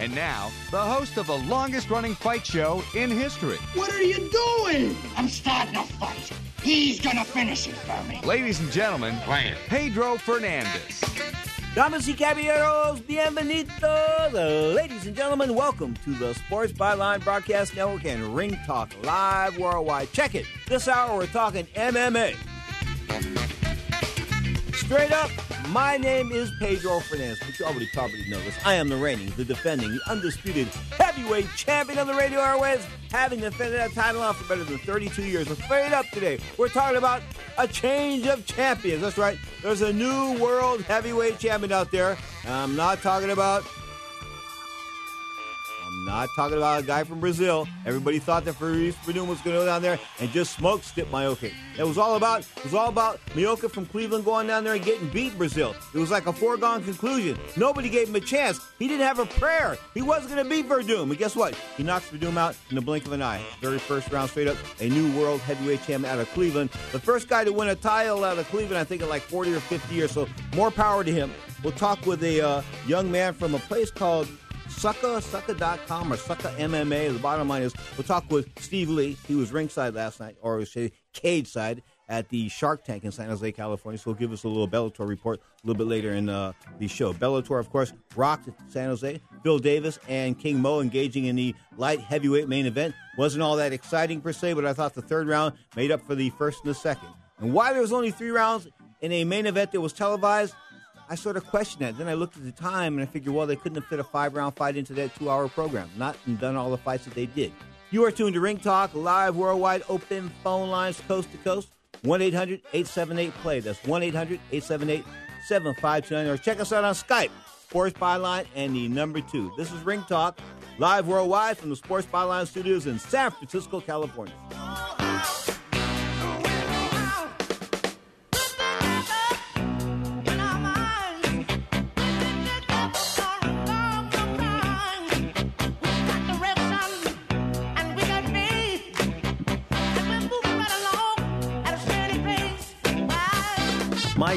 And now, the host of the longest-running fight show in history. What are you doing? I'm starting a fight. He's gonna finish it for me. Ladies and gentlemen, Pedro Fernandez. Damas y caballeros, bienvenidos. Ladies and gentlemen, welcome to the Sports Byline Broadcast Network and Ring Talk live worldwide. Check it. This hour, we're talking MMA. Straight up, my name is Pedro Fernandez, but you already probably know this. I am the reigning, the defending, the undisputed heavyweight champion of the radio airwaves, having defended that title off for better than 32 years. Straight up today, we're talking about a change of champions. That's right. There's a new world heavyweight champion out there. I'm not talking about a guy from Brazil. Everybody thought that Fabricio Verdum was going to go down there and just smoke Stipe Miocic. It was all about Miocic from Cleveland going down there and getting beat Brazil. It was like a foregone conclusion. Nobody gave him a chance. He didn't have a prayer. He wasn't going to beat Verdum. And guess what? He knocks Verdum out in the blink of an eye. Very first round, straight up, a new world heavyweight champion out of Cleveland. The first guy to win a title out of Cleveland, I think, in like 40 or 50 years. So more power to him. We'll talk with a young man from a place called Sucka.com or SuckaMMA. The bottom line is we'll talk with Steve Lee. He was ringside last night, or cage side, at the Shark Tank in San Jose, California. So he'll give us a little Bellator report a little bit later in the show. Bellator, of course, rocked San Jose. Bill Davis and King Mo engaging in the light heavyweight main event. Wasn't all that exciting per se, but I thought the third round made up for the first and the second. And why there was only three rounds in a main event that was televised, I sort of questioned that. Then I looked at the time, and I figured, well, they couldn't have fit a five-round fight into that two-hour program, not done all the fights that they did. You are tuned to Ring Talk, live, worldwide, open phone lines, coast to coast, 1-800-878-PLAY. That's 1-800-878-7529. Or check us out on Skype, Sports Byline, and the number 2. This is Ring Talk, live, worldwide, from the Sports Byline studios in San Francisco, California. My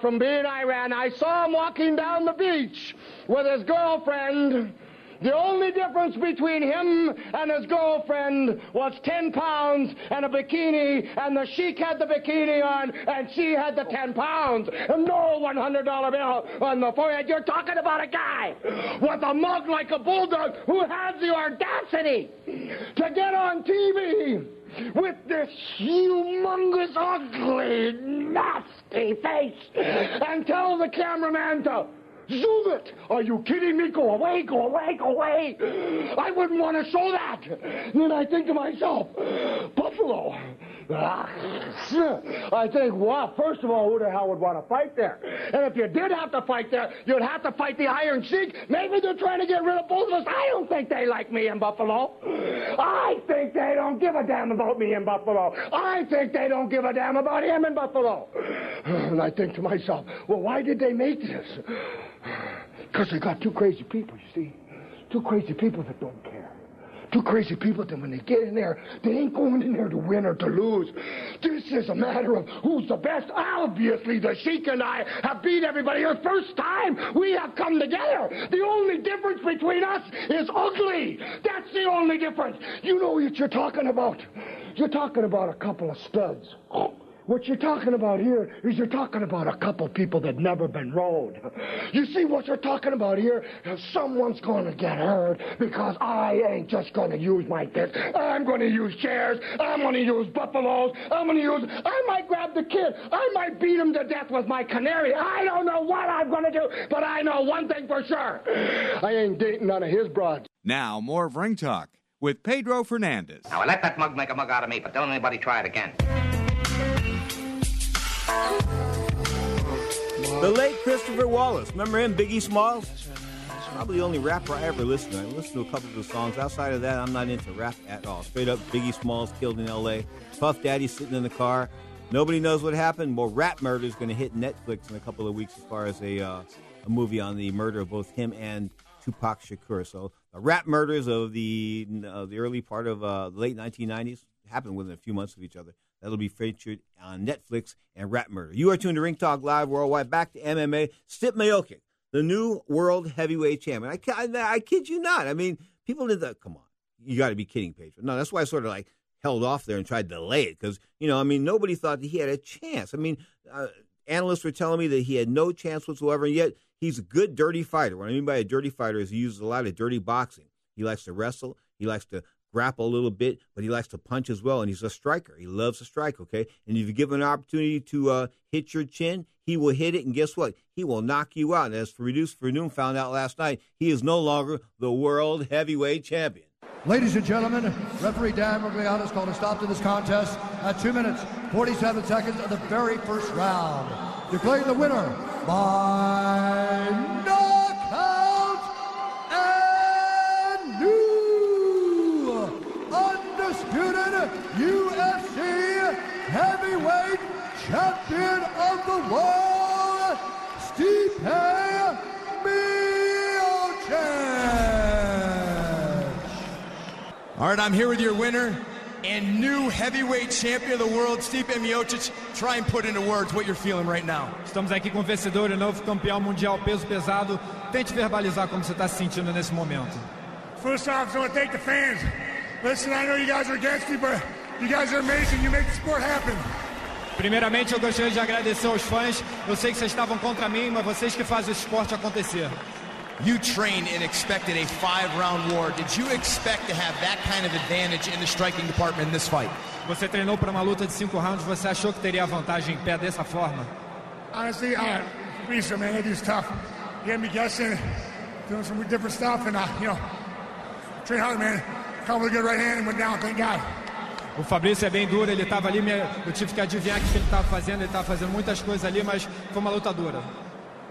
from being Iran. I saw him walking down the beach with his girlfriend. The only difference between him and his girlfriend was 10 pounds and a bikini, and the sheik had the bikini on, and she had the 10 pounds. And no $100 bill on the forehead. You're talking about a guy with a mug like a bulldog who has the audacity to get on TV with this humongous, ugly, nasty face and tell the cameraman to zoom it. Are you kidding me? Go away, go away, go away. I wouldn't want to show that. And then I think to myself, Buffalo. I think, wow, first of all, who the hell would want to fight there? And if you did have to fight there, you'd have to fight the Iron Sheik. Maybe they're trying to get rid of both of us. I don't think they like me in Buffalo. I think they don't give a damn about me in Buffalo. I think they don't give a damn about him in Buffalo. And I think to myself, well, why did they make this? Because they got two crazy people, you see. Two crazy people that don't care. Two crazy people that when they get in there, they ain't going in there to win or to lose. This is a matter of who's the best. Obviously, the Sheik and I have beat everybody. The first time we have come together. The only difference between us is ugly. That's the only difference. You know what you're talking about. You're talking about a couple of studs. What you're talking about here is you're talking about a couple people that never been rode. You see, what you're talking about here is someone's going to get hurt because I ain't just going to use my fist. I'm going to use chairs. I'm going to use buffaloes. I'm going to use... I might grab the kid. I might beat him to death with my canary. I don't know what I'm going to do, but I know one thing for sure. I ain't dating none of his broads. Now, more of Ring Talk with Pedro Fernandez. Now, I let that mug make a mug out of me, but don't anybody try it again. The late Christopher Wallace. Remember him, Biggie Smalls? Probably the only rapper I ever listened to. I listened to a couple of his songs. Outside of that, I'm not into rap at all. Straight up, Biggie Smalls killed in L.A. Puff Daddy sitting in the car. Nobody knows what happened. Well, Rap Murder is going to hit Netflix in a couple of weeks as far as a movie on the murder of both him and Tupac Shakur. So the Rap Murders of the early part of the late 1990s happened within a few months of each other. That'll be featured on Netflix and Rap Murder. You are tuned to Ring Talk Live Worldwide. Back to MMA. Stipe Miocic, the new world heavyweight champion. I kid you not. I mean, people did that. Come on. You got to be kidding, Pedro. No, that's why I sort of held off there and tried to delay it because, nobody thought that he had a chance. I mean, analysts were telling me that he had no chance whatsoever, and yet he's a good dirty fighter. What I mean by a dirty fighter is he uses a lot of dirty boxing. He likes to wrestle. He likes to grapple a little bit, but he likes to punch as well, and he's a striker. He loves to strike, okay? And if you give him an opportunity to hit your chin, he will hit it, and guess what? He will knock you out. And as Verdum found out last night, he is no longer the world heavyweight champion. Ladies and gentlemen, referee Dan Mergliano has called a stop to this contest at 2 minutes, 47 seconds of the very first round. Declaring the winner by knockout and new UFC heavyweight champion of the world, Stipe Miocic. All right, I'm here with your winner and new heavyweight champion of the world, Stipe Miocic. Try and put into words what you're feeling right now. Estamos aqui com o vencedor e novo campeão mundial peso pesado. Tente verbalizar como você está se sentindo nesse momento. First off, I want to thank the fans. Listen, I know you guys are against me, but you guys are amazing. You make the sport happen. Primeiramente, eu gostaria de agradecer aos fãs. Eu sei que vocês estavam contra mim, mas vocês que fazem o esporte acontecer. You trained and expected a 5-round war. Did you expect to have that kind of advantage in the striking department in this fight? Você treinou para uma luta de 5 rounds. Você achou que teria a vantagem em pé dessa forma? Honestly, Miesha, man, he's tough. He had me guessing, doing some different stuff, and you know, train hard, man. Caught with a good right hand and went down. Thank God. O Fabricio é bem duro, ele estava ali, eu tive que adivinhar o que ele estava fazendo, muitas coisas ali, mas foi uma luta dura.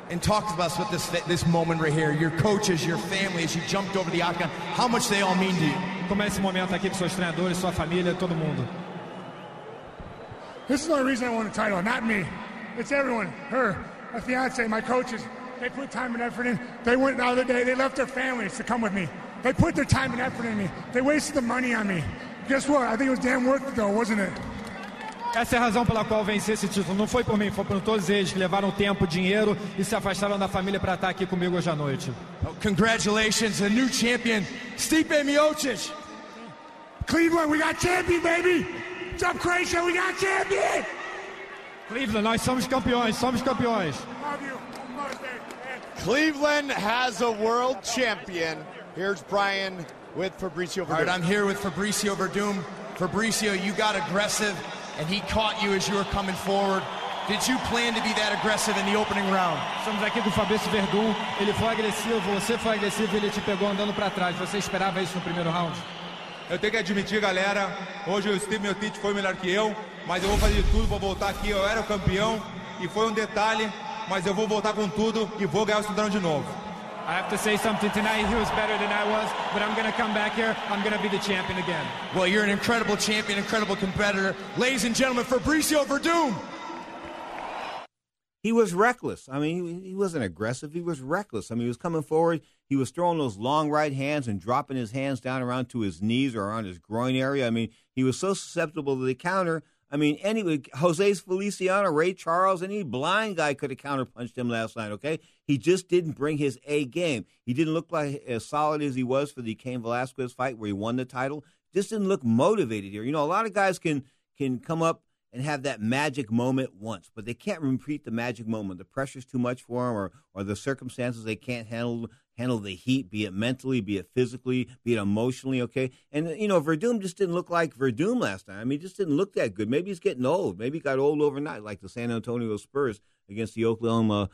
And talk to us with this moment right here, your coaches, your family, as you jumped over the octagon, how much they all mean to you. Como é esse momento aqui para seus treinadores, sua família, todo mundo. This is the only reason I won the title, not me. It's everyone, her, my fiance, my coaches. They put time and effort in. They went the other day, they left their families to come with me. They put their time and effort in me. They wasted the money on me. Guess what? I think it was damn worth it though, wasn't it? Essa é a razão pela qual venci esse título. Não foi por mim, foi por todos eles que levaram tempo, dinheiro e se afastaram da família para estar aqui comigo hoje à noite. Oh, congratulations, a new champion, Stipe Miocic. Cleveland, we got champion, baby. Jump Croatia, we got champion. Cleveland, nós somos campeões, somos campeões. Cleveland has a world champion. Here's Brian with Fabricio Verdum. All right, I'm here with Fabricio Verdum. Fabricio, you got aggressive, and he caught you as you were coming forward. Did you plan to be that aggressive in the opening round? Estamos aqui com o Fabricio Verdum. Ele foi agressivo, você foi agressivo, ele te pegou andando para trás. Você esperava isso no primeiro round? Eu tenho que admitir, galera, hoje o Stipe Miocic foi melhor que eu, mas eu vou fazer tudo para voltar aqui. Eu era o campeão, e foi detalhe, mas eu vou voltar com tudo e vou ganhar o cinturão de novo. I have to say something tonight. He was better than I was, but I'm going to come back here. I'm going to be the champion again. Well, you're an incredible champion, incredible competitor. Ladies and gentlemen, Fabricio Verdum. He was reckless. I mean, he wasn't aggressive. He was reckless. I mean, he was coming forward. He was throwing those long right hands and dropping his hands down around to his knees or around his groin area. I mean, he was so susceptible to the counter. I mean, anyway, Jose Feliciano, Ray Charles, any blind guy could have counterpunched him last night, okay? He just didn't bring his A game. He didn't look like as solid as he was for the Cain Velasquez fight where he won the title. Just didn't look motivated here. You know, a lot of guys can come up and have that magic moment once, but they can't repeat the magic moment. The pressure's too much for them, or the circumstances they can't handle the heat, be it mentally, be it physically, be it emotionally, okay? And, you know, Verdum just didn't look like Verdum last night. I mean, he just didn't look that good. Maybe he's getting old. Maybe he got old overnight, like the San Antonio Spurs against the Oklahoma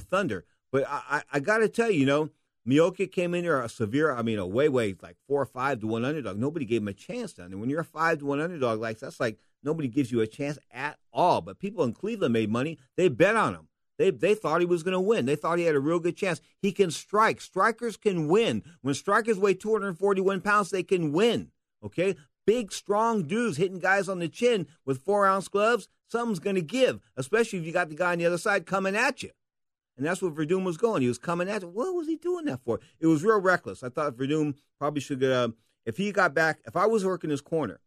Thunder. But I got to tell you, you know, Miocic came in here a way, like 4 or 5 to 1 underdog. Nobody gave him a chance down there. When you're a 5 to 1 underdog, like that's like nobody gives you a chance at all. But people in Cleveland made money. They bet on him. They thought he was going to win. They thought he had a real good chance. He can strike. Strikers can win. When strikers weigh 241 pounds, they can win. Okay? Big, strong dudes hitting guys on the chin with 4-ounce gloves, something's going to give, especially if you got the guy on the other side coming at you. And that's what Verdum was going. He was coming at you. What was he doing that for? It was real reckless. I thought Verdum probably should get if he got back, if I was working his corner,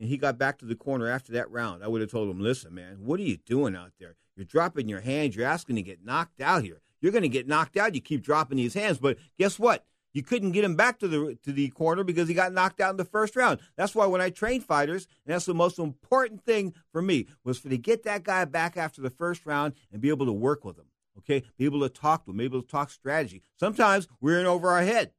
and he got back to the corner after that round, I would have told him, listen, man, what are you doing out there? You're dropping your hands. You're asking to get knocked out here. You're going to get knocked out. You keep dropping these hands. But guess what? You couldn't get him back to the corner because he got knocked out in the first round. That's why when I train fighters, and that's the most important thing for me, was to get that guy back after the first round and be able to work with him, okay? Be able to talk to him, be able to talk strategy. Sometimes we're in over our head.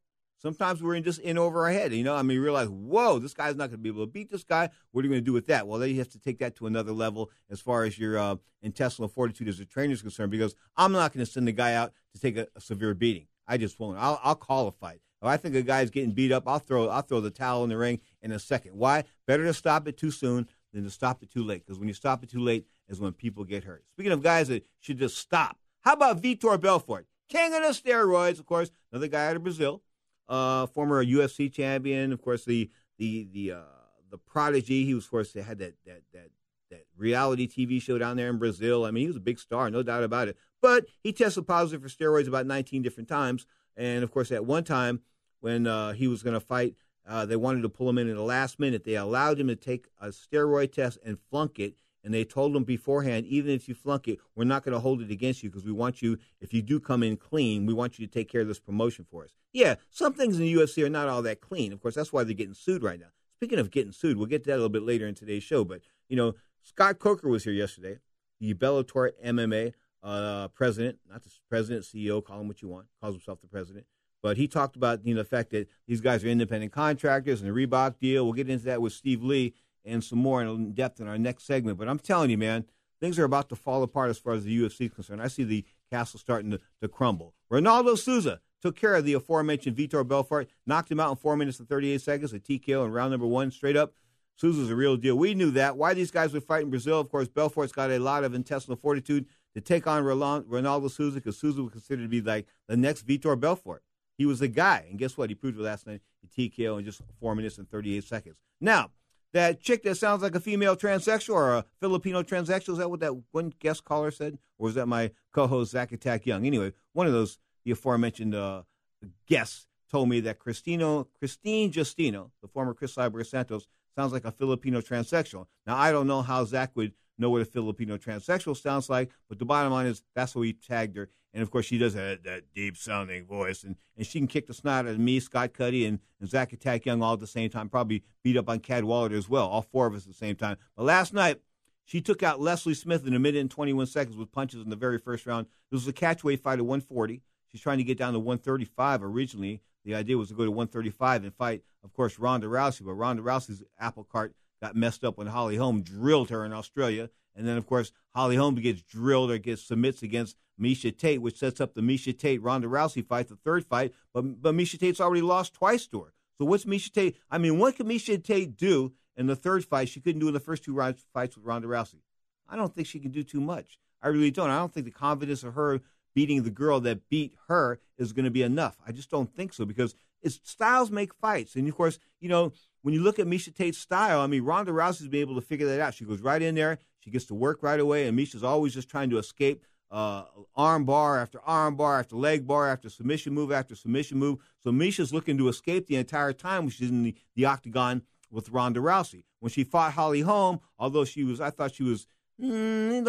Sometimes we're just in over our head. You know, I mean, you realize, whoa, this guy's not going to be able to beat this guy. What are you going to do with that? Well, then you have to take that to another level as far as your intestinal fortitude as a trainer is concerned, because I'm not going to send the guy out to take a severe beating. I just won't. I'll call a fight. If I think a guy's getting beat up, I'll throw the towel in the ring in a second. Why? Better to stop it too soon than to stop it too late, because when you stop it too late is when people get hurt. Speaking of guys that should just stop, how about Vitor Belfort? King of the steroids, of course, another guy out of Brazil. Former UFC champion, of course, the prodigy. He was, of course, had that reality TV show down there in Brazil. I mean, he was a big star, no doubt about it. But he tested positive for steroids about 19 different times. And of course, at one time when he was going to fight, they wanted to pull him in at the last minute. They allowed him to take a steroid test and flunk it. And they told them beforehand, even if you flunk it, we're not going to hold it against you because we want you, if you do come in clean, we want you to take care of this promotion for us. Yeah, some things in the UFC are not all that clean. Of course, that's why they're getting sued right now. Speaking of getting sued, we'll get to that a little bit later in today's show. But, you know, Scott Coker was here yesterday, the Bellator MMA president, not the president, CEO, call him what you want, calls himself the president. But he talked about, you know, the fact that these guys are independent contractors and the Reebok deal. We'll get into that with Steve Lee and some more in depth in our next segment. But I'm telling you, man, things are about to fall apart as far as the UFC is concerned. I see the castle starting to crumble. Ronaldo Souza took care of the aforementioned Vitor Belfort, knocked him out in 4 minutes and 38 seconds, a TKO in round number 1 straight up. Souza's a real deal. We knew that. Why these guys would fight in Brazil, of course, Belfort's got a lot of intestinal fortitude to take on Ronaldo Souza because Souza was considered to be like the next Vitor Belfort. He was the guy, and guess what? He proved it last night, the TKO in just 4 minutes and 38 seconds. Now, that chick that sounds like a female transsexual or a Filipino transsexual, is that what that one guest caller said? Or was that my co-host, Zach Attack Young? Anyway, one of those, the aforementioned guests told me that Christine Justino, the former Chris Cyber Santos, sounds like a Filipino transsexual. Now, I don't know how Zach would know what a Filipino transsexual sounds like, but the bottom line is that's what we tagged her. And, of course, she does have that deep-sounding voice. And she can kick the snot out of me, Scott Cuddy, and Zach Attack Young all at the same time, probably beat up on Cad Wallader as well, all four of us at the same time. But last night, she took out Leslie Smith in a minute and 21 seconds with punches in the very first round. This was a catchweight fight at 140. She's trying to get down to 135 originally. The idea was to go to 135 and fight, of course, Ronda Rousey. But Ronda Rousey's apple cart got messed up when Holly Holm drilled her in Australia. And then, of course, Holly Holm gets drilled or submits against Miesha Tate, which sets up the Miesha Tate-Ronda Rousey fight, the third fight. But Miesha Tate's already lost twice to her. So what's Miesha Tate? I mean, what can Miesha Tate do in the third fight she couldn't do in the first two fights with Ronda Rousey? I don't think she can do too much. I really don't. I don't think the confidence of her beating the girl that beat her is going to be enough. I just don't think so because it's styles make fights. And, of course, you know, when you look at Miesha Tate's style, I mean, Ronda Rousey's been able to figure that out. She goes right in there. She gets to work right away, and Miesha's always just trying to escape arm bar after arm bar after leg bar after submission move after submission move. So Miesha's looking to escape the entire time when she's in the octagon with Ronda Rousey. When she fought Holly Holm, although the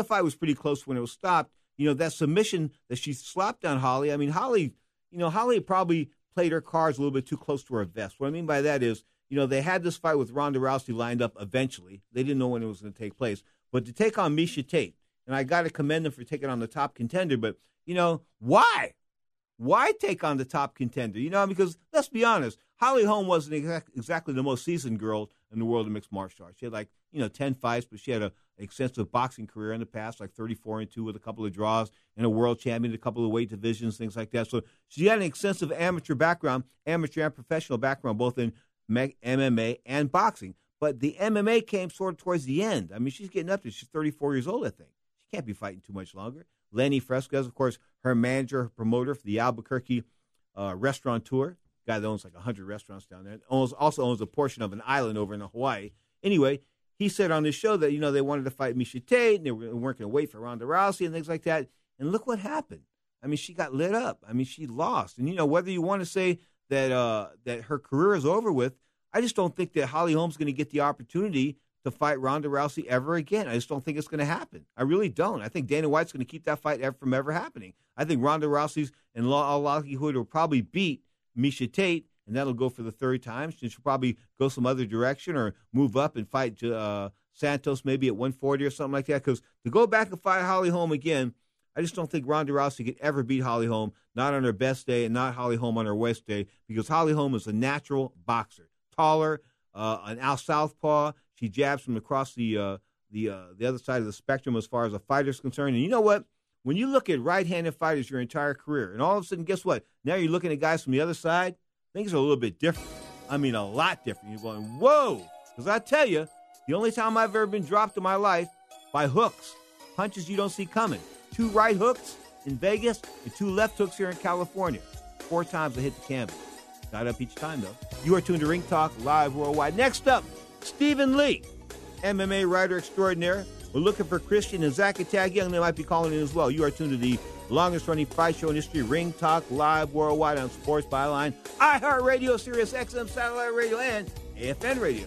fight was pretty close when it was stopped. You know, that submission that she slapped on Holly, I mean, Holly probably played her cards a little bit too close to her vest. What I mean by that is, you know, they had this fight with Ronda Rousey lined up eventually. They didn't know when it was going to take place. But to take on Miesha Tate, and I got to commend them for taking on the top contender, but, you know, why? Why take on the top contender? You know, because let's be honest, Holly Holm wasn't exactly the most seasoned girl in the world of mixed martial arts. She had 10 fights, but she had an extensive boxing career in the past, 34-2 with a couple of draws and a world champion, a couple of weight divisions, things like that. So she had an extensive amateur and professional background, both in MMA and boxing. But the MMA came sort of towards the end. I mean, she's getting up to, she's 34 years old, I think. She can't be fighting too much longer. Lenny Fresquez, of course, her manager, her promoter for the Albuquerque restaurateur, guy that owns 100 restaurants down there, also owns a portion of an island over in Hawaii. Anyway, he said on this show that, you know, they wanted to fight Miesha Tate and they weren't going to wait for Ronda Rousey and things like that. And look what happened. I mean, she got lit up. I mean, she lost. And, you know, whether you want to say that her career is over with, I just don't think that Holly Holm's going to get the opportunity to fight Ronda Rousey ever again. I just don't think it's going to happen. I really don't. I think Dana White's going to keep that fight from ever happening. I think Ronda Rousey's in all likelihood will probably beat Miesha Tate, and that'll go for the third time. She'll probably go some other direction or move up and fight Santos maybe at 140 or something like that. Because to go back and fight Holly Holm again, I just don't think Ronda Rousey could ever beat Holly Holm, not on her best day and not Holly Holm on her worst day, because Holly Holm is a natural boxer. Taller, an out southpaw. She jabs from across the other side of the spectrum as far as a fighter's concerned. And you know what? When you look at right-handed fighters your entire career, and all of a sudden, guess what? Now you're looking at guys from the other side. Things are a little bit different. I mean, a lot different. You're going, whoa! Because I tell you, the only time I've ever been dropped in my life by hooks, punches you don't see coming. 2 right hooks in Vegas and 2 left hooks here in California. 4 times I hit the canvas. Not up each time, though. You are tuned to Ring Talk Live Worldwide. Next up, Stephen Lee, MMA writer extraordinaire. We're looking for Christian and Zach Attack Young. They might be calling in as well. You are tuned to the longest-running fight show in history, Ring Talk Live Worldwide on Sports Byline, iHeartRadio, Sirius XM, Satellite Radio, and AFN Radio.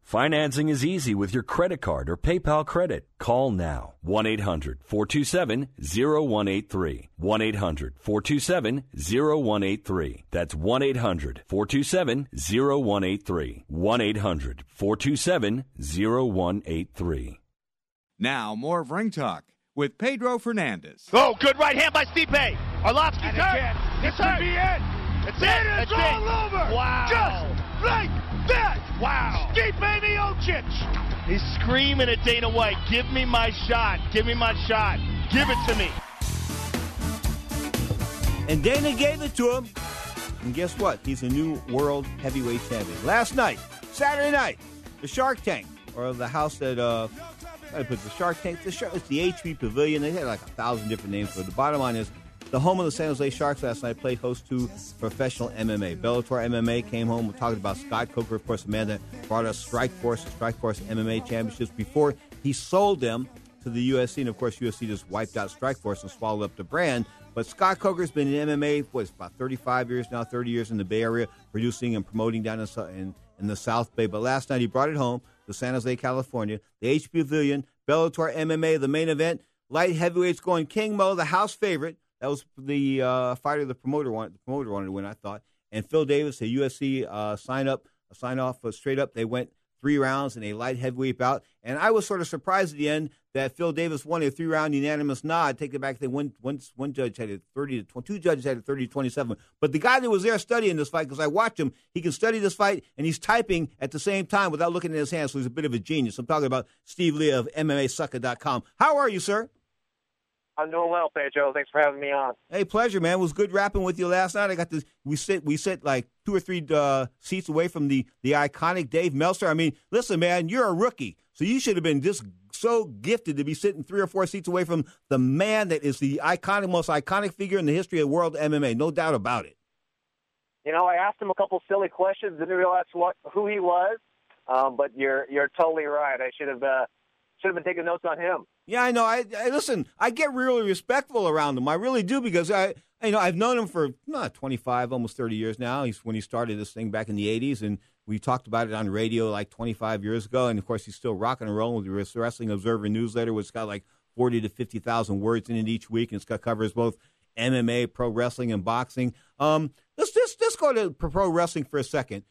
Financing is easy with your credit card or PayPal credit. Call now. 1-800-427-0183. 1-800-427-0183. That's 1-800-427-0183. 1-800-427-0183. Now, more of Ring Talk with Pedro Fernandez. Oh, good right hand by Stipe. Arlovski turn. This could be it. It's all over. Wow. Just like that. Wow. Stipe Miocic. He's screaming at Dana White, give me my shot. Give me my shot. Give it to me. And Dana gave it to him. And guess what? He's a new world heavyweight champion. Last night, Saturday night, the Shark Tank, or the house that... I put the Shark Tank. It's the HP Pavilion. They had like 1,000 different names, but the bottom line is the home of the San Jose Sharks last night played host to professional MMA. Bellator MMA came home. We're talking about Scott Coker, of course, the man that brought us Strikeforce MMA championships before he sold them to the UFC. And, of course, UFC just wiped out Strikeforce and swallowed up the brand. But Scott Coker's been in MMA for about 35 years now, 30 years in the Bay Area, producing and promoting down in the South Bay. But last night he brought it home. San Jose, California, the HP Pavilion, Bellator MMA, the main event, light heavyweights going King Mo, the house favorite. That was the fighter the promoter wanted to win, I thought. And Phil Davis, the UFC sign off was straight up. They went 3 rounds in a light heavyweight bout. And I was sort of surprised at the end that Phil Davis won a 3-round unanimous nod. Take it back. They won. One judge had it 30-20. Two judges had it 30-27. But the guy that was there studying this fight, because I watched him, he can study this fight, and he's typing at the same time without looking at his hands. So he's a bit of a genius. I'm talking about Steve Lee of MMASucka.com. How are you, sir? I'm doing well, Pedro. Thanks for having me on. Hey, pleasure, man. It was good rapping with you last night. I got this. We sit like 2 or 3 seats away from the iconic Dave Meltzer. I mean, listen, man, you're a rookie, so you should have been just so gifted to be sitting 3 or 4 seats away from the man that is the iconic, most iconic figure in the history of world MMA. No doubt about it. You know, I asked him a couple silly questions, didn't realize who he was, But you're totally right. I should have been taking notes on him. Yeah, I know. I listen. I get really respectful around him. I really do, because I've known him for 25, almost 30 years now. He's when he started this thing back in the 80s, and we talked about it on radio like 25 years ago. And of course, he's still rocking and rolling with the Wrestling Observer newsletter, which got like 40 to 50,000 words in it each week, and it's got covers both MMA, pro wrestling, and boxing. Let's just go to pro wrestling for a second.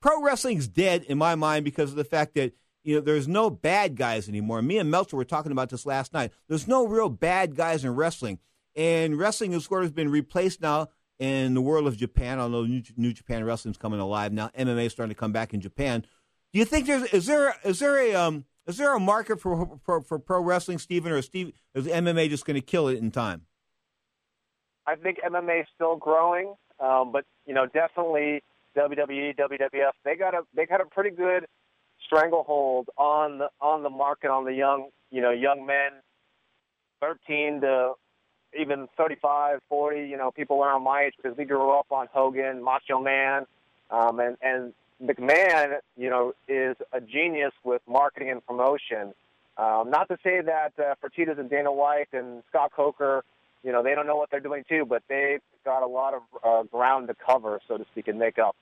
Pro wrestling's dead in my mind because of the fact that there's no bad guys anymore. Me and Meltzer were talking about this last night. There's no real bad guys in wrestling, and wrestling has sort of been replaced now in the world of Japan. Although New Japan Wrestling's coming alive now, MMA is starting to come back in Japan. Do you think is there a market for pro wrestling, Steven, or is MMA just going to kill it in time? I think MMA is still growing, but definitely WWE, WWF, they got a pretty good stranglehold on the market, on the young men, 13 to even 35, 40, people around my age, because we grew up on Hogan, Macho Man, and McMahon, is a genius with marketing and promotion. Not to say that Fertittas and Dana White and Scott Coker, they don't know what they're doing too, but they've got a lot of ground to cover, so to speak, and make up.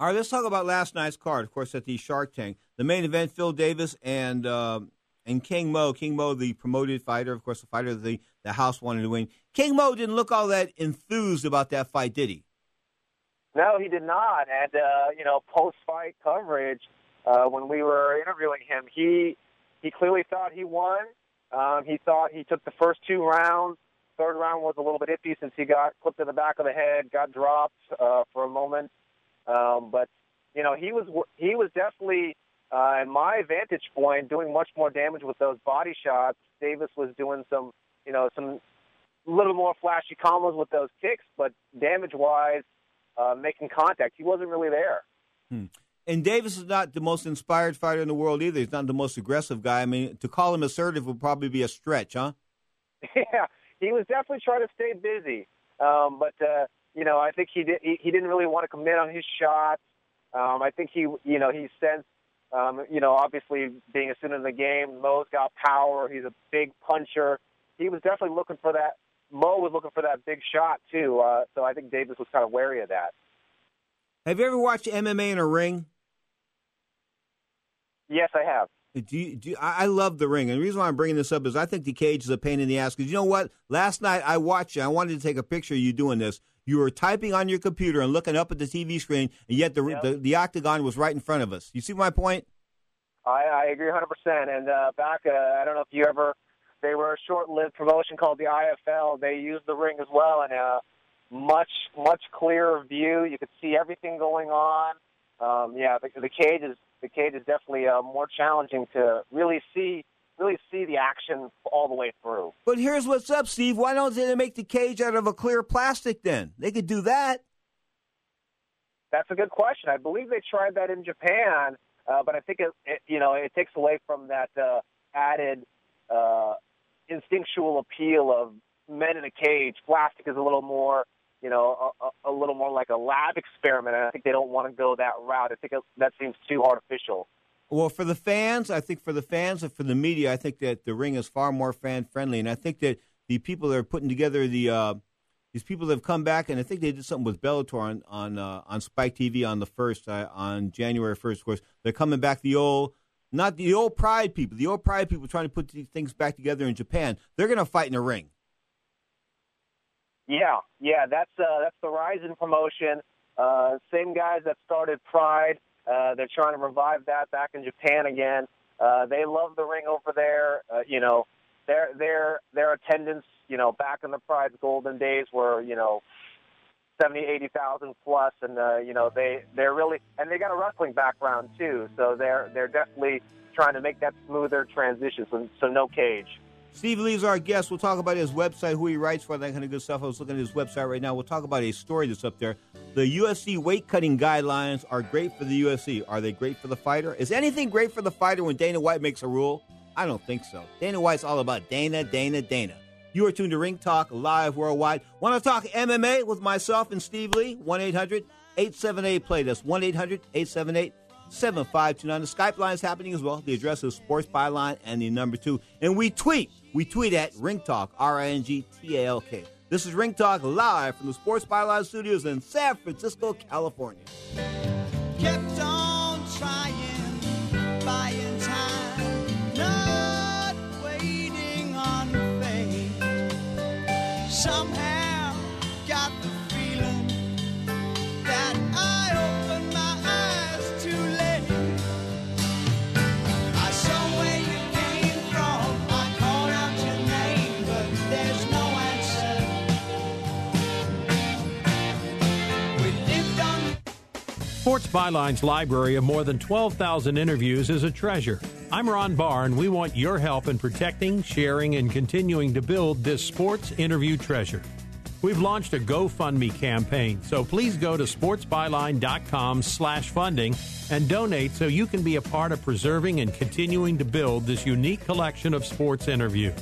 All right, let's talk about last night's card, of course, at the Shark Tank. The main event, Phil Davis and King Mo. King Mo, the promoted fighter, of course, the fighter that the house wanted to win. King Mo didn't look all that enthused about that fight, did he? No, he did not. And, post-fight coverage, when we were interviewing him, he clearly thought he won. He thought he took the first two rounds. Third round was a little bit iffy since he got clipped in the back of the head, got dropped for a moment. But, he was definitely, in my vantage point, doing much more damage with those body shots. Davis was doing some little more flashy combos with those kicks, but damage-wise, making contact, he wasn't really there. And Davis is not the most inspired fighter in the world either. He's not the most aggressive guy. I mean, to call him assertive would probably be a stretch, huh? Yeah, he was definitely trying to stay busy. But I think he didn't really want to commit on his shots. I think he sensed, obviously being a student in the game, Mo's got power. He's a big puncher. He was definitely looking for that. Mo was looking for that big shot, too, so I think Davis was kind of wary of that. Have you ever watched MMA in a ring? Yes, I have. I love the ring, and the reason why I'm bringing this up is I think the cage is a pain in the ass, because you know what? Last night I watched you. I wanted to take a picture of you doing this. You were typing on your computer and looking up at the TV screen, and yet the octagon was right in front of us. You see my point? I agree 100%, and back, I don't know if you ever... They were a short-lived promotion called the IFL. They used the ring as well, and a much clearer view. You could see everything going on. The cage is definitely more challenging to really see the action all the way through. But here's what's up, Steve. Why don't they make the cage out of a clear plastic then? They could do that. That's a good question. I believe they tried that in Japan, but I think it takes away from that added. Instinctual appeal of men in a cage. Plastic is a little more, a little more like a lab experiment. And I think they don't want to go that route. I think that seems too artificial. Well, for the fans and for the media, I think that the ring is far more fan-friendly. And I think that the people that are putting together these people that have come back, and I think they did something with Bellator on Spike TV on January 1st, of course. They're coming back not the old Pride people. The old Pride people trying to put these things back together in Japan. They're going to fight in a ring. Yeah, that's the rise in promotion. Same guys that started Pride. They're trying to revive that back in Japan again. They love the ring over there. Their attendance, back in the Pride's golden days were, 70,000-80,000 plus, and they're really, and they got a wrestling background too, so they're definitely trying to make that smoother transition. So no cage. Steve Lee is our guest. We'll talk about his website, who he writes for, that kind of good stuff. I was looking at his website right now. We'll talk about a story that's up there. The UFC weight cutting guidelines are great for the UFC. Are they great for the fighter? Is anything great for the fighter when Dana White makes a rule? I don't think so. Dana White's all about Dana. You are tuned to Ring Talk live worldwide. Want to talk MMA with myself and Steve Lee? 1-800-878-PLAY. That's 1-800-878-PLAY. 78529. The Skype line is happening as well. The address is Sports Byline and the number 2. And we tweet. We tweet at Ring Talk, RINGTALK. This is Ring Talk live from the Sports Byline Studios in San Francisco, California. Kept on trying, buying time, not waiting on fate. Somehow got the feeling that I opened my eyes too late. I saw where you came from, I called out your name, but there's no answer. We lived on the... Sports Byline's library of more than 12,000 interviews is a treasure. I'm Ron Barr, and we want your help in protecting, sharing, and continuing to build this sports interview treasure. We've launched a GoFundMe campaign, so please go to sportsbyline.com/funding and donate so you can be a part of preserving and continuing to build this unique collection of sports interviews.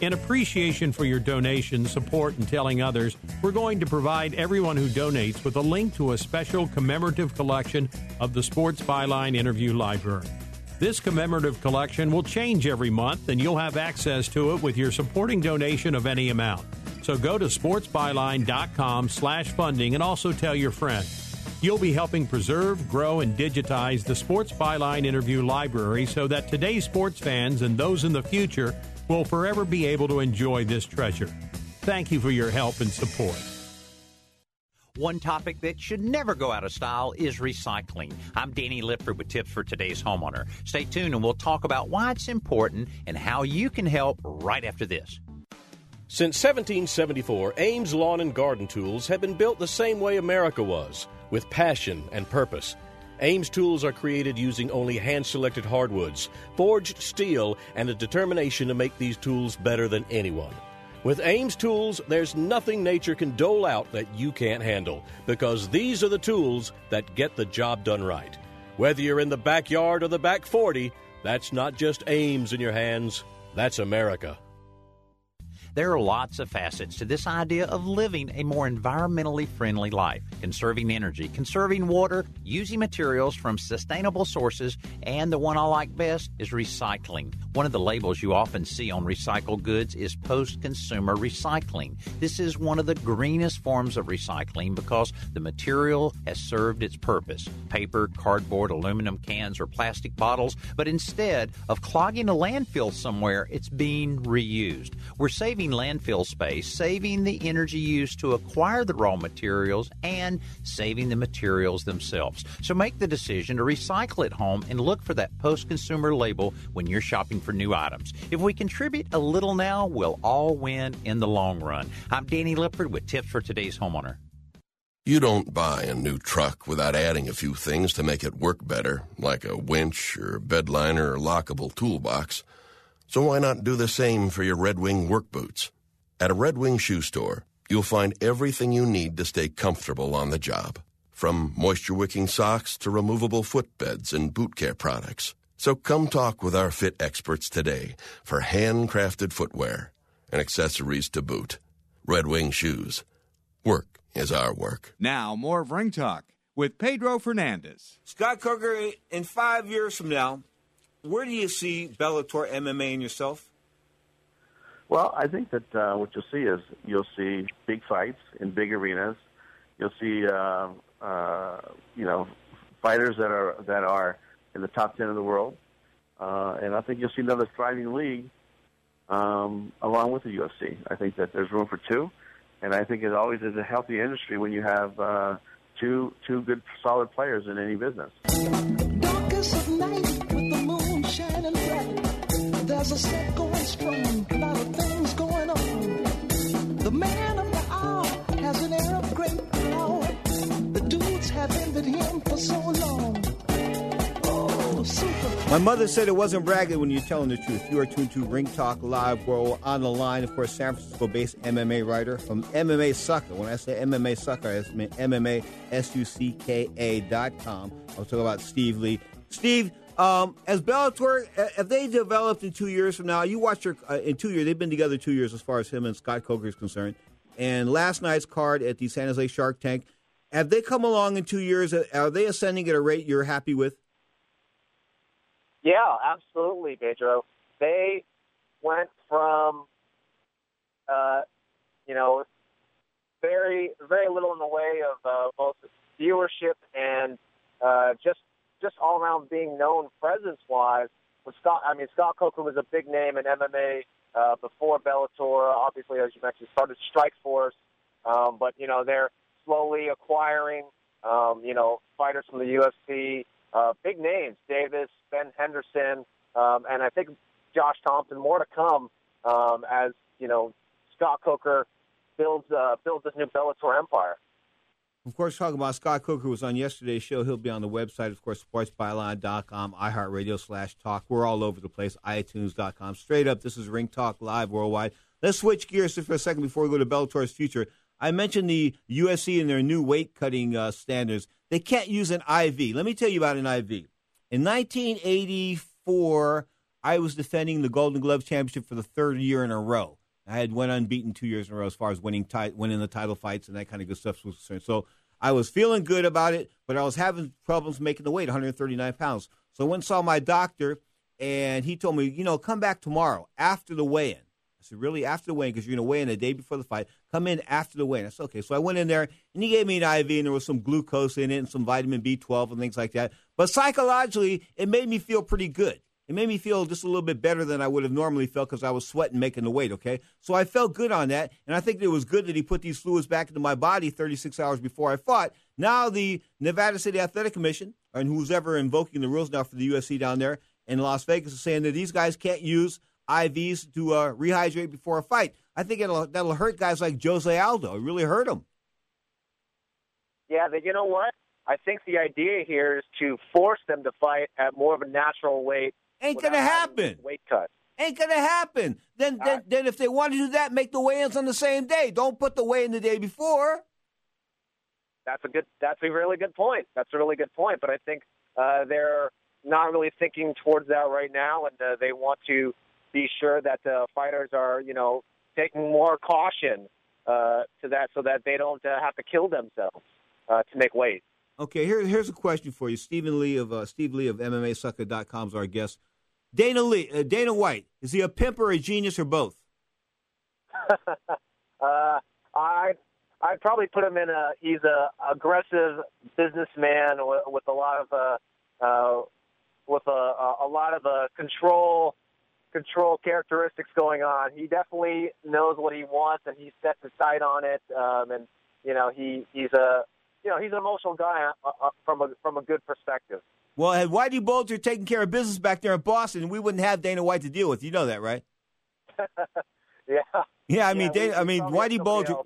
In appreciation for your donation, support, and telling others, we're going to provide everyone who donates with a link to a special commemorative collection of the Sports Byline Interview Library. This commemorative collection will change every month, and you'll have access to it with your supporting donation of any amount. So go to sportsbyline.com/funding and also tell your friends. You'll be helping preserve, grow, and digitize the Sports Byline Interview Library so that today's sports fans and those in the future will forever be able to enjoy this treasure. Thank you for your help and support. One topic that should never go out of style is recycling. I'm Danny Lipford with tips for today's homeowner. Stay tuned and we'll talk about why it's important and how you can help right after this. Since 1774, Ames Lawn and Garden Tools have been built the same way America was, with passion and purpose. Ames tools are created using only hand-selected hardwoods, forged steel, and a determination to make these tools better than anyone. With Ames tools, there's nothing nature can dole out that you can't handle, because these are the tools that get the job done right. Whether you're in the backyard or the back 40, that's not just Ames in your hands, that's America. There are lots of facets to this idea of living a more environmentally friendly life, conserving energy, conserving water, using materials from sustainable sources, and the one I like best is recycling. One of the labels you often see on recycled goods is post-consumer recycling. This is one of the greenest forms of recycling because the material has served its purpose. Paper, cardboard, aluminum cans, or plastic bottles, but instead of clogging a landfill somewhere, it's being reused. We're saving landfill space, saving the energy used to acquire the raw materials, and saving the materials themselves. So make the decision to recycle at home and look for that post-consumer label when you're shopping for new items. If we contribute a little now, we'll all win in the long run. I'm Danny Lipford with tips for today's homeowner. You don't buy a new truck without adding a few things to make it work better, like a winch or a bed liner or lockable toolbox. So why not do the same for your Red Wing work boots? At a Red Wing shoe store, you'll find everything you need to stay comfortable on the job, from moisture-wicking socks to removable footbeds and boot care products. So come talk with our fit experts today for handcrafted footwear and accessories to boot. Red Wing shoes. Work is our work. Now, more of Ring Talk with Pedro Fernandez. Scott Coker, in 5 years from now, where do you see Bellator MMA and yourself? Well, I think that what you'll see is you'll see big fights in big arenas. You'll see, fighters that are in the top 10 of the world. And I think you'll see another thriving league along with the UFC. I think that there's room for two. And I think it always is a healthy industry when you have two good, solid players in any business. There's a set going strong, a lot of things going on. The man of the hour has an air of great power. The dudes have envied him for so long. Oh, super. My mother said it wasn't bragging when you're telling the truth. You are tuned to Ring Talk Live, where we're on the line, of course, San Francisco-based MMA writer from MMA Sucka. When I say MMA Sucka, I mean MMASucka.com. I was talking about Steve Lee. Steve, as Bellator, if they developed in 2 years from now, you watch in 2 years, they've been together 2 years as far as him and Scott Coker is concerned, and last night's card at the San Jose Shark Tank, have they come along in 2 years, are they ascending at a rate you're happy with? Yeah, absolutely, Pedro. They went from, very, very little in the way of both viewership and just all around being known presence-wise. Scott Coker was a big name in MMA before Bellator. Obviously, as you mentioned, started Strikeforce, but they're slowly acquiring fighters from the UFC, big names, Davis, Ben Henderson, and I think Josh Thompson. More to come as Scott Coker builds this new Bellator empire. Of course, talking about Scott Coker, who was on yesterday's show. He'll be on the website, of course, sportsbyline.com, iHeartRadio/talk. We're all over the place, iTunes.com. Straight up, this is Ring Talk Live worldwide. Let's switch gears for a second before we go to Bellator's future. I mentioned the UFC and their new weight-cutting standards. They can't use an IV. Let me tell you about an IV. In 1984, I was defending the Golden Glove Championship for the third year in a row. I had went unbeaten 2 years in a row as far as winning the title fights and that kind of good stuff was concerned. So I was feeling good about it, but I was having problems making the weight, 139 pounds. So I went and saw my doctor, and he told me, come back tomorrow after the weigh-in. I said, really, after the weigh-in? Because you're going to weigh in the day before the fight. Come in after the weigh-in. I said, okay. So I went in there, and he gave me an IV, and there was some glucose in it and some vitamin B12 and things like that. But psychologically, it made me feel pretty good. It made me feel just a little bit better than I would have normally felt because I was sweating, making the weight, okay? So I felt good on that, and I think it was good that he put these fluids back into my body 36 hours before I fought. Now the Nevada City Athletic Commission, and who's ever invoking the rules now for the UFC down there in Las Vegas, is saying that these guys can't use IVs to rehydrate before a fight. I think that'll hurt guys like Jose Aldo. It really hurt him. Yeah, but you know what? I think the idea here is to force them to fight at more of a natural weight. Ain't going to happen. Weight cut. Ain't going to happen. Then if they want to do that, make the weigh-ins on the same day. Don't put the weigh-in the day before. That's a really good point. That's a really good point. But I think they're not really thinking towards that right now, and they want to be sure that the fighters are, taking more caution to that so that they don't have to kill themselves to make weight. Okay, here's a question for you. Steve Lee of MMASucka.com is our guest. Dana White, is he a pimp or a genius or both? I'd probably put him in he's a aggressive businessman with a lot of control characteristics going on. He definitely knows what he wants and he sets his sight on it. He's an emotional guy from a good perspective. Well, had Whitey Bulger taken care of business back there in Boston, we wouldn't have Dana White to deal with. You know that, right? Yeah. Yeah, Whitey Bulger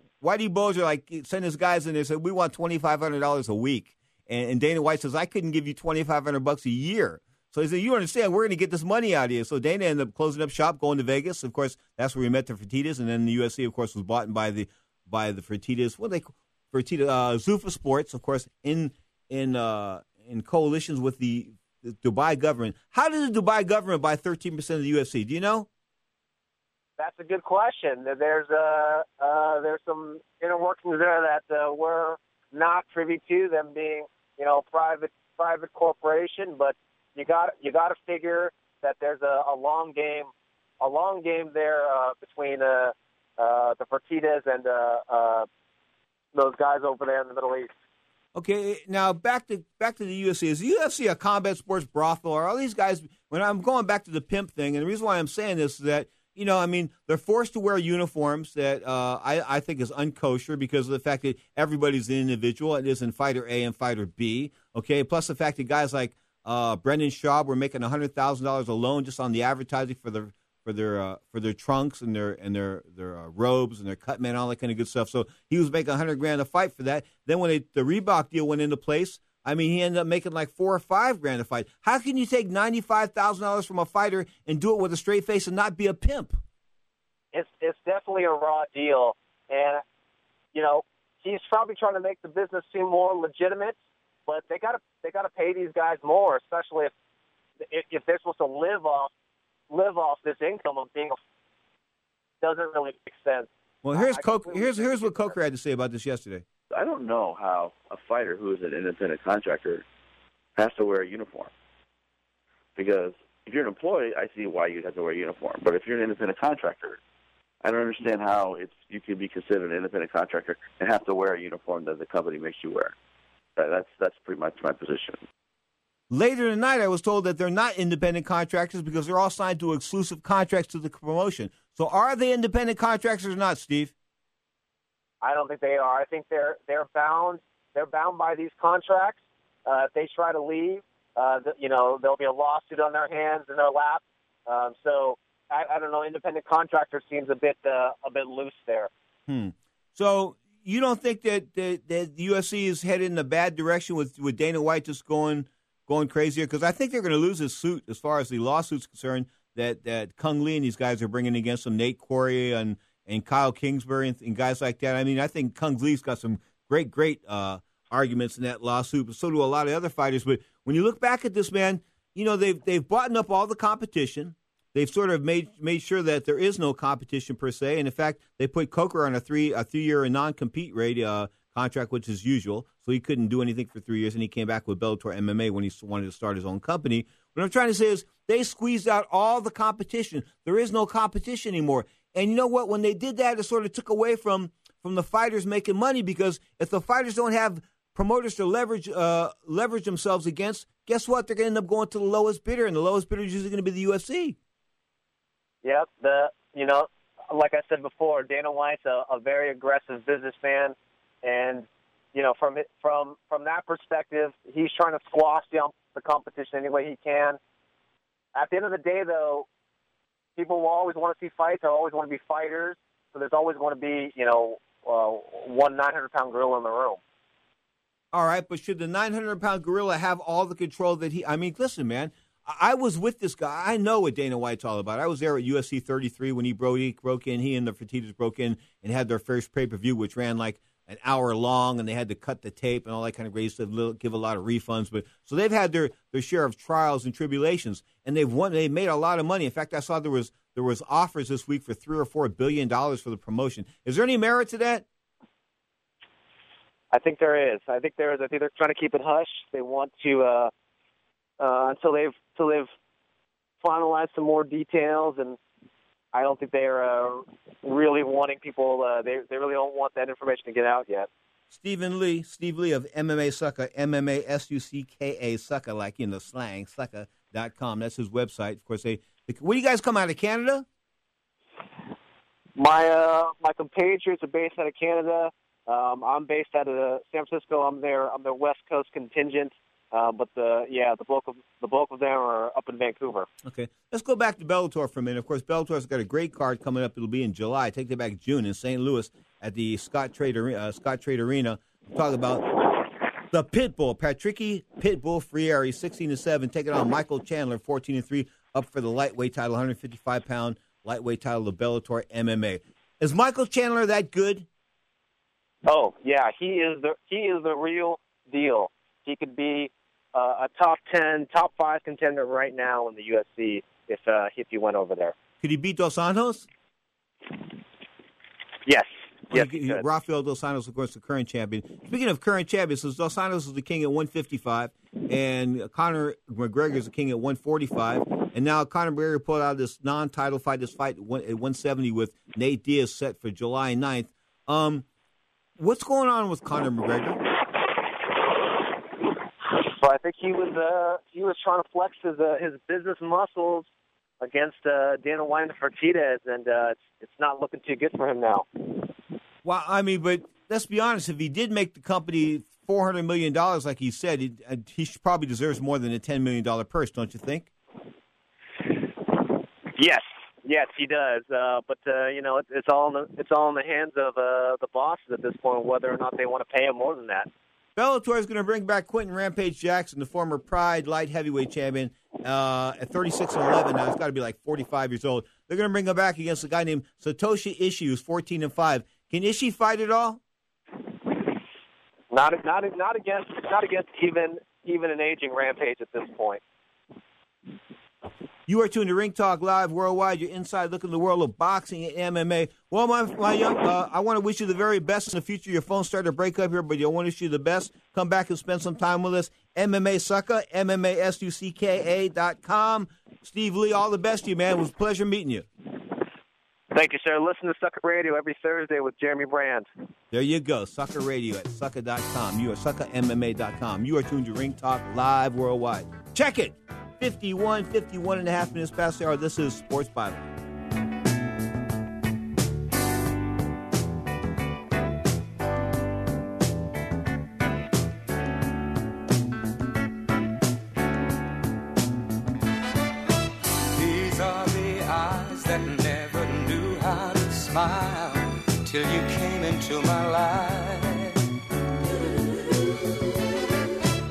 sent his guys in there and said, we want $2,500 a week. And Dana White says, I couldn't give you $2,500 a year. So he said, you understand, we're going to get this money out of you. So Dana ended up closing up shop, going to Vegas. Of course, that's where we met the Fertittas. And then the UFC, of course, was bought by the Fertittas. What do they call Zuffa Sports, of course, in coalitions with the Dubai government. How did the Dubai government buy 13% of the UFC? Do you know? That's a good question. There's some inner workings there that we're not privy to. Them being, private corporation, but you got to figure that there's a long game there between the Fertittas and those guys over there in the Middle East. Okay, now back to the UFC. Is the UFC a combat sports brothel? Are all these guys, when I'm going back to the pimp thing, and the reason why I'm saying this is that, they're forced to wear uniforms that I think is unkosher because of the fact that everybody's an individual. It isn't fighter A and fighter B, okay? Plus the fact that guys like Brendan Schaub were making $100,000 alone just on the advertising for their trunks and their robes and their cut men, all that kind of good stuff. So he was making $100,000 a fight for that. Then when the Reebok deal went into place, he ended up making like $4,000 or $5,000 a fight. How can you take $95,000 from a fighter and do it with a straight face and not be a pimp? It's definitely a raw deal, and he's probably trying to make the business seem more legitimate, but they gotta pay these guys more, especially if they're supposed to live off this income of being doesn't really make sense. Well, here's what Coker had to say about this yesterday. I don't know how a fighter who is an independent contractor has to wear a uniform because if you're an employee, I see why you have to wear a uniform. But if you're an independent contractor, I don't understand how you can be considered an independent contractor and have to wear a uniform that the company makes you wear. That's pretty much my position. Later tonight, I was told that they're not independent contractors because they're all signed to exclusive contracts to the promotion. So are they independent contractors or not, Steve? I don't think they are. I think they're bound by these contracts. If they try to leave, there'll be a lawsuit on their hands and their lap. So I don't know. Independent contractor seems a bit loose there. So you don't think that the UFC is headed in a bad direction with Dana White just going crazier? Because I think they're going to lose his suit as far as the lawsuit's concerned that Kung Lee and these guys are bringing against him, Nate Quarry and Kyle Kingsbury and guys like that. I mean, I think Kung Lee's got some great arguments in that lawsuit, but so do a lot of other fighters. But when you look back at this, man, they've buttoned up all the competition. They've sort of made sure that there is no competition per se. And in fact, they put Coker on a three-year non-compete contract, which is usual. So he couldn't do anything for 3 years, and he came back with Bellator MMA when he wanted to start his own company. What I'm trying to say is they squeezed out all the competition. There is no competition anymore. And you know what? When they did that, it sort of took away from the fighters making money, because if the fighters don't have promoters to leverage themselves against, guess what? They're going to end up going to the lowest bidder, and the lowest bidder is usually going to be the UFC. Yep. Like I said before, Dana White's a very aggressive businessman, and from that perspective, he's trying to squash the competition any way he can. At the end of the day, though, people will always want to see fights. They'll always want to be fighters. So there's always going to be, one 900-pound gorilla in the room. All right, but should the 900-pound gorilla have all the control that he... I mean, listen, man, I was with this guy. I know what Dana White's all about. I was there at UFC 33 when he broke in. He and the Fertittas broke in and had their first pay-per-view, which ran like an hour long, and they had to cut the tape and all that kind of great stuff, give a lot of refunds. But so they've had their share of trials and tribulations, and they've won. They made a lot of money. In fact, I saw there was offers this week for $3 or $4 billion for the promotion. Is there any merit to that? I think there is. I think they're trying to keep it hush. They want to until they've finalized some more details, and I don't think they're really wanting people. They really don't want that information to get out yet. Steve Lee of MMA Sucka, MMA SUCKA Sucka, like in the slang, sucka.com. That's his website. Of course, where do you guys come out of, Canada? My compatriots are based out of Canada. I'm based out of San Francisco. I'm their West Coast contingent. But the bulk of them are up in Vancouver. Okay. Let's go back to Bellator for a minute. Of course, Bellator's got a great card coming up. It'll be in July. Take it back June in St. Louis at the Scott Trade Arena. Talk about the Pitbull, Patricky Pitbull Frieri, 16-7, taking on Michael Chandler, 14-3, up for the lightweight title, 155-pound lightweight title of Bellator MMA. Is Michael Chandler that good? Oh, yeah. He is the real deal. He could be a top 10, top 5 contender right now in the UFC if he went over there. Could he beat Dos Anjos? Yes. Yes, he Rafael Dos Anjos, of course, the current champion. Speaking of current champions, Dos Anjos is the king at 155, and Conor McGregor is the king at 145. And now Conor McGregor pulled out this non-title fight, this fight at 170 with Nate Diaz set for July 9th. What's going on with Conor McGregor? I think he was trying to flex his business muscles against Dana White and Fertittas, and it's not looking too good for him now. Well, I mean, but let's be honest. If he did make the company $400 million, like he said, he probably deserves more than a $10 million purse, don't you think? Yes, he does. It's all in the hands of the bosses at this point, whether or not they want to pay him more than that. Bellator is going to bring back Quentin Rampage Jackson, the former Pride light heavyweight champion, at 36-11. Now, he's got to be like 45 years old. They're going to bring him back against a guy named Satoshi Ishii, who's 14-5. Can Ishii fight at all? Not against even an aging Rampage at this point. You are tuned to Ring Talk Live Worldwide. You're inside looking at the world of boxing and MMA. Well, my young, I want to wish you the very best in the future. Your phone's starting to break up here, but I want to wish you the best. Come back and spend some time with us. MMA Sucka, MMASUcka.com. Steve Lee, all the best to you, man. It was a pleasure meeting you. Thank you, sir. Listen to Sucka Radio every Thursday with Jeremy Brand. There you go. Sucka Radio at Sucka.com. You are SuckaMMA.com. You are tuned to Ring Talk live worldwide. Check it. 51 and a half minutes past the hour. This is Sports Byline. Till you came into my life,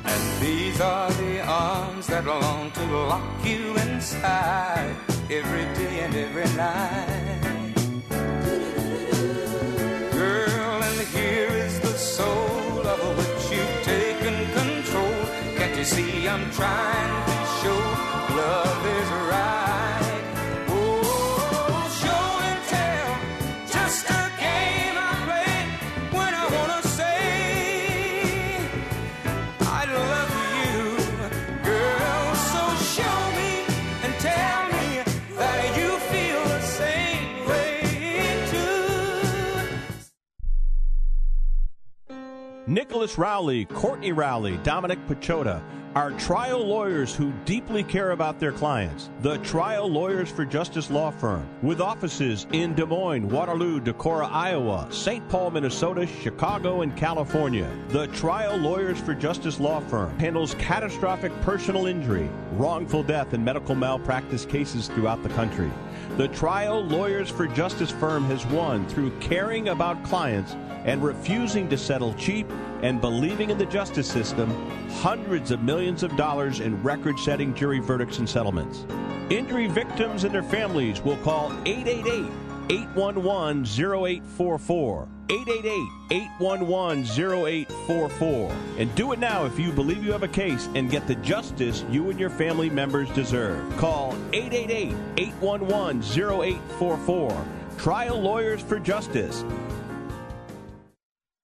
and these are the arms that long to lock you inside every day and every night. Girl, and here is the soul of which you've taken control. Can't you see I'm trying to show love is right? Nicholas Rowley, Courtney Rowley, Dominic Pachota are trial lawyers who deeply care about their clients. The Trial Lawyers for Justice law firm, with offices in Des Moines, Waterloo, Decorah, Iowa, St. Paul, Minnesota, Chicago, and California. The Trial Lawyers for Justice law firm handles catastrophic personal injury, wrongful death, and medical malpractice cases throughout the country. The Trial Lawyers for Justice firm has won through caring about clients and refusing to settle cheap and believing in the justice system, hundreds of millions of dollars in record-setting jury verdicts and settlements. Injury victims and their families will call 888-811-0844, 888-811-0844. And do it now if you believe you have a case and get the justice you and your family members deserve. Call 888-811-0844. Trial Lawyers for Justice.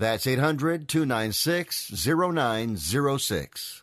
That's 800-296-0906.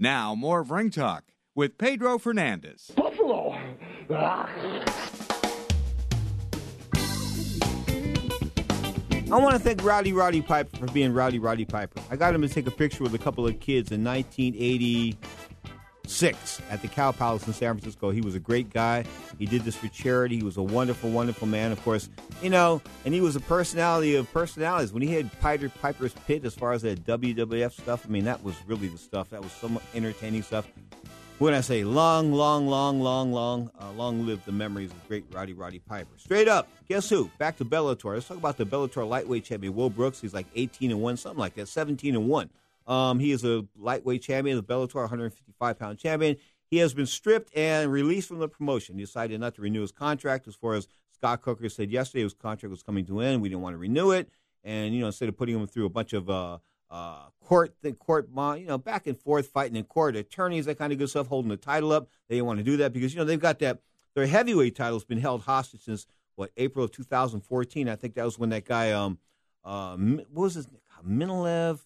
Now, more of Ring Talk with Pedro Fernandez. Buffalo! I want to thank Rowdy Roddy Piper for being Rowdy Roddy Piper. I got him to take a picture with a couple of kids in 1986 at the Cow Palace in San Francisco. He was a great guy. He did this for charity. He was a wonderful, wonderful man, of course. You know, and he was a personality of personalities. When he had Piper's Pit as far as that WWF stuff, I mean, that was really the stuff. That was so much entertaining stuff. When I say long live the memories of great Rowdy Roddy Piper. Straight up, guess who? Back to Bellator. Let's talk about the Bellator lightweight champion, Will Brooks. He's like 18-1, something like that, 17-1. He is a lightweight champion, the Bellator 155-pound champion. He has been stripped and released from the promotion. He decided not to renew his contract. As far as Scott Coker said yesterday, his contract was coming to an end. We didn't want to renew it. And, you know, instead of putting him through a bunch of court, you know, back and forth fighting in court, attorneys, that kind of good stuff, holding the title up. They didn't want to do that because, you know, they've got that, their heavyweight title's been held hostage since, April of 2014. I think that was when that guy, what was his name?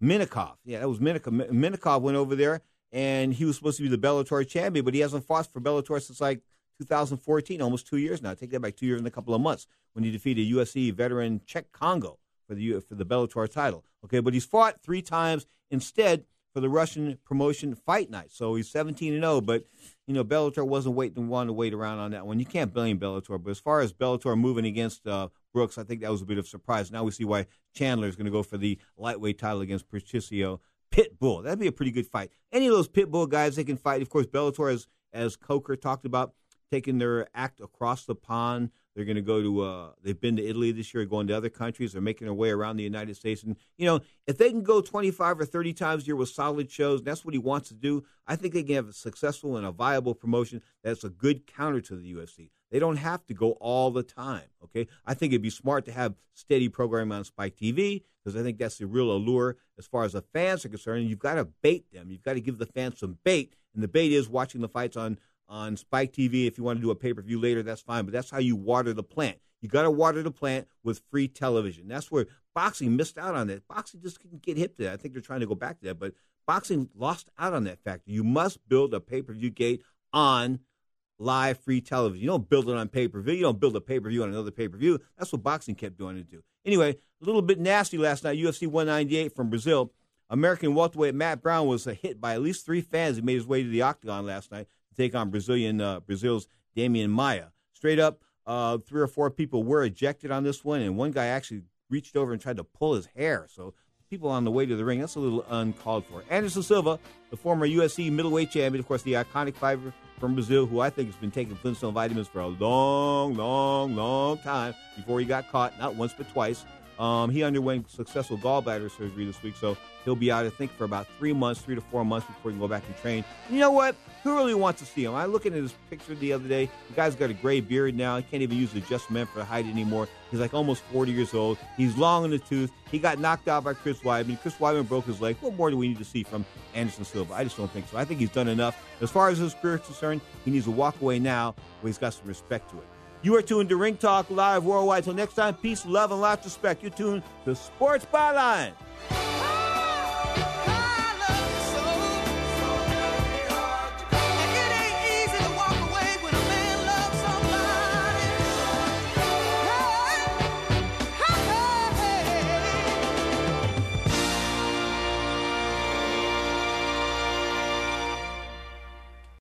Minnikov. Yeah, that was Minnikov. Minnikov went over there and he was supposed to be the Bellator champion, but he hasn't fought for Bellator since like 2014, almost 2 years now. I take that back, 2 years and a couple of months, when he defeated UFC veteran Czech Congo for the Bellator title. Okay, but he's fought three times instead for the Russian promotion Fight Night. So he's 17-0, but, you know, Bellator wasn't wanting to wait around on that one. You can't blame Bellator, but as far as Bellator moving against Brooks, I think that was a bit of a surprise. Now we see why Chandler is going to go for the lightweight title against Patricio Pitbull. That'd be a pretty good fight. Any of those Pitbull guys, they can fight. Of course, Bellator, as Coker talked about, taking their act across the pond. They're going to go to, they've been to Italy this year, going to other countries. They're making their way around the United States. And, you know, if they can go 25 or 30 times a year with solid shows, and that's what he wants to do, I think they can have a successful and a viable promotion that's a good counter to the UFC. They don't have to go all the time, okay? I think it'd be smart to have steady programming on Spike TV because I think that's the real allure as far as the fans are concerned. You've got to bait them. You've got to give the fans some bait, and the bait is watching the fights on Spike TV. If you want to do a pay-per-view later, that's fine, but that's how you water the plant. You got to water the plant with free television. That's where boxing missed out on that. Boxing just couldn't get hip to that. I think they're trying to go back to that, but boxing lost out on that factor. You must build a pay-per-view gate on live free television. You don't build it on pay-per-view. You don't build a pay-per-view on another pay-per-view. That's what boxing kept doing to do. Anyway, a little bit nasty last night, UFC 198 from Brazil. American welterweight Matt Brown was hit by at least three fans who made his way to the octagon last night. Take on Brazil's Damian Maia. Straight up, three or four people were ejected on this one, and one guy actually reached over and tried to pull his hair. So people on the way to the ring, that's a little uncalled for. Anderson Silva, the former UFC middleweight champion, of course, the iconic fighter from Brazil, who I think has been taking Flintstone vitamins for a long time before he got caught, not once but twice. He underwent successful gallbladder surgery this week, so he'll be out, I think, for about 3 months, 3 to 4 months before he can go back and train. And you know what? Who really wants to see him? I looked at his picture the other day. The guy's got a gray beard now. He can't even use the Just Men for height anymore. He's like almost 40 years old. He's long in the tooth. He got knocked out by Chris Weidman. Chris Weidman broke his leg. What more do we need to see from Anderson Silva? I just don't think so. I think he's done enough. As far as his career is concerned, he needs to walk away now where he's got some respect to it. You are tuned to Ring Talk Live Worldwide. Till next time, peace, love, and lots of respect. You're tuned to Sports Byline.